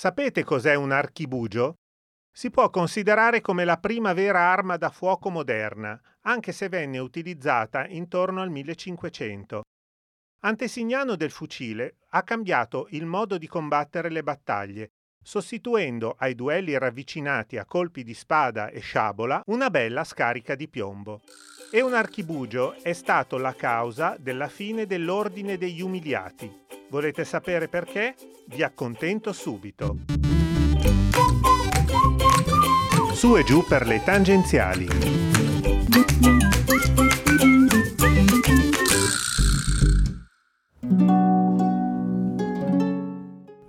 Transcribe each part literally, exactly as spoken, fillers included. Sapete cos'è un archibugio? Si può considerare come la prima vera arma da fuoco moderna, anche se venne utilizzata intorno al millecinquecento. Antesignano del fucile, ha cambiato il modo di combattere le battaglie, sostituendo ai duelli ravvicinati a colpi di spada e sciabola una bella scarica di piombo. E un archibugio è stato la causa della fine dell'ordine degli umiliati. Volete sapere perché? Vi accontento subito. Su e giù per le tangenziali.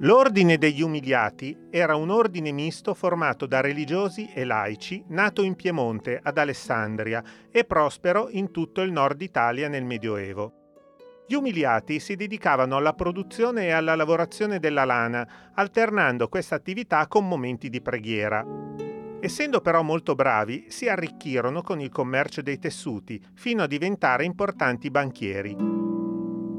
L'ordine degli umiliati era un ordine misto formato da religiosi e laici, nato in Piemonte, ad Alessandria, e prospero in tutto il nord Italia nel Medioevo. Gli umiliati si dedicavano alla produzione e alla lavorazione della lana, alternando questa attività con momenti di preghiera. Essendo però molto bravi, si arricchirono con il commercio dei tessuti, fino a diventare importanti banchieri.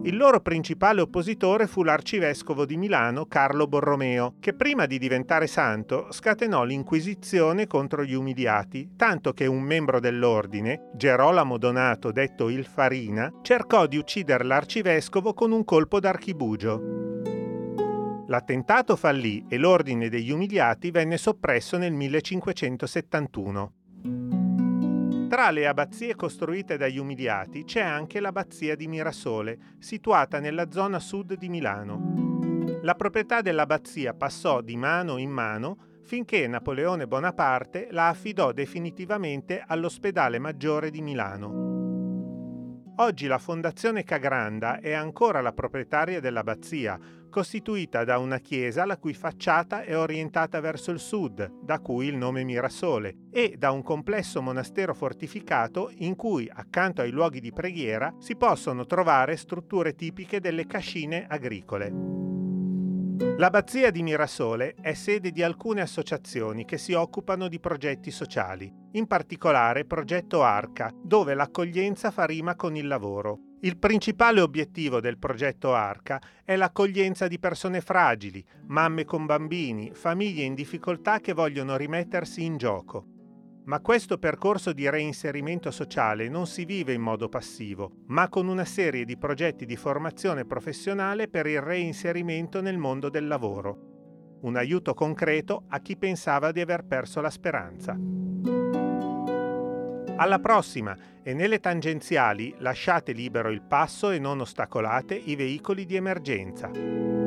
Il loro principale oppositore fu l'arcivescovo di Milano Carlo Borromeo, che prima di diventare santo scatenò l'inquisizione contro gli umiliati, tanto che un membro dell'ordine, Gerolamo Donato detto Il Farina, cercò di uccidere l'arcivescovo con un colpo d'archibugio. L'attentato fallì e l'ordine degli umiliati venne soppresso nel millecinquecentosettantuno. Tra le abbazie costruite dagli umiliati c'è anche l'Abbazia di Mirasole, situata nella zona sud di Milano. La proprietà dell'abbazia passò di mano in mano finché Napoleone Bonaparte la affidò definitivamente all'ospedale maggiore di Milano. Oggi la Fondazione Ca Granda è ancora la proprietaria dell'abbazia, costituita da una chiesa la cui facciata è orientata verso il sud, da cui il nome Mirasole, e da un complesso monastero fortificato in cui, accanto ai luoghi di preghiera, si possono trovare strutture tipiche delle cascine agricole. L'Abbazia di Mirasole è sede di alcune associazioni che si occupano di progetti sociali, in particolare Progetto Arca, dove l'accoglienza fa rima con il lavoro. Il principale obiettivo del progetto Arca è l'accoglienza di persone fragili, mamme con bambini, famiglie in difficoltà che vogliono rimettersi in gioco. Ma questo percorso di reinserimento sociale non si vive in modo passivo, ma con una serie di progetti di formazione professionale per il reinserimento nel mondo del lavoro. Un aiuto concreto a chi pensava di aver perso la speranza. Alla prossima, e nelle tangenziali lasciate libero il passo e non ostacolate i veicoli di emergenza.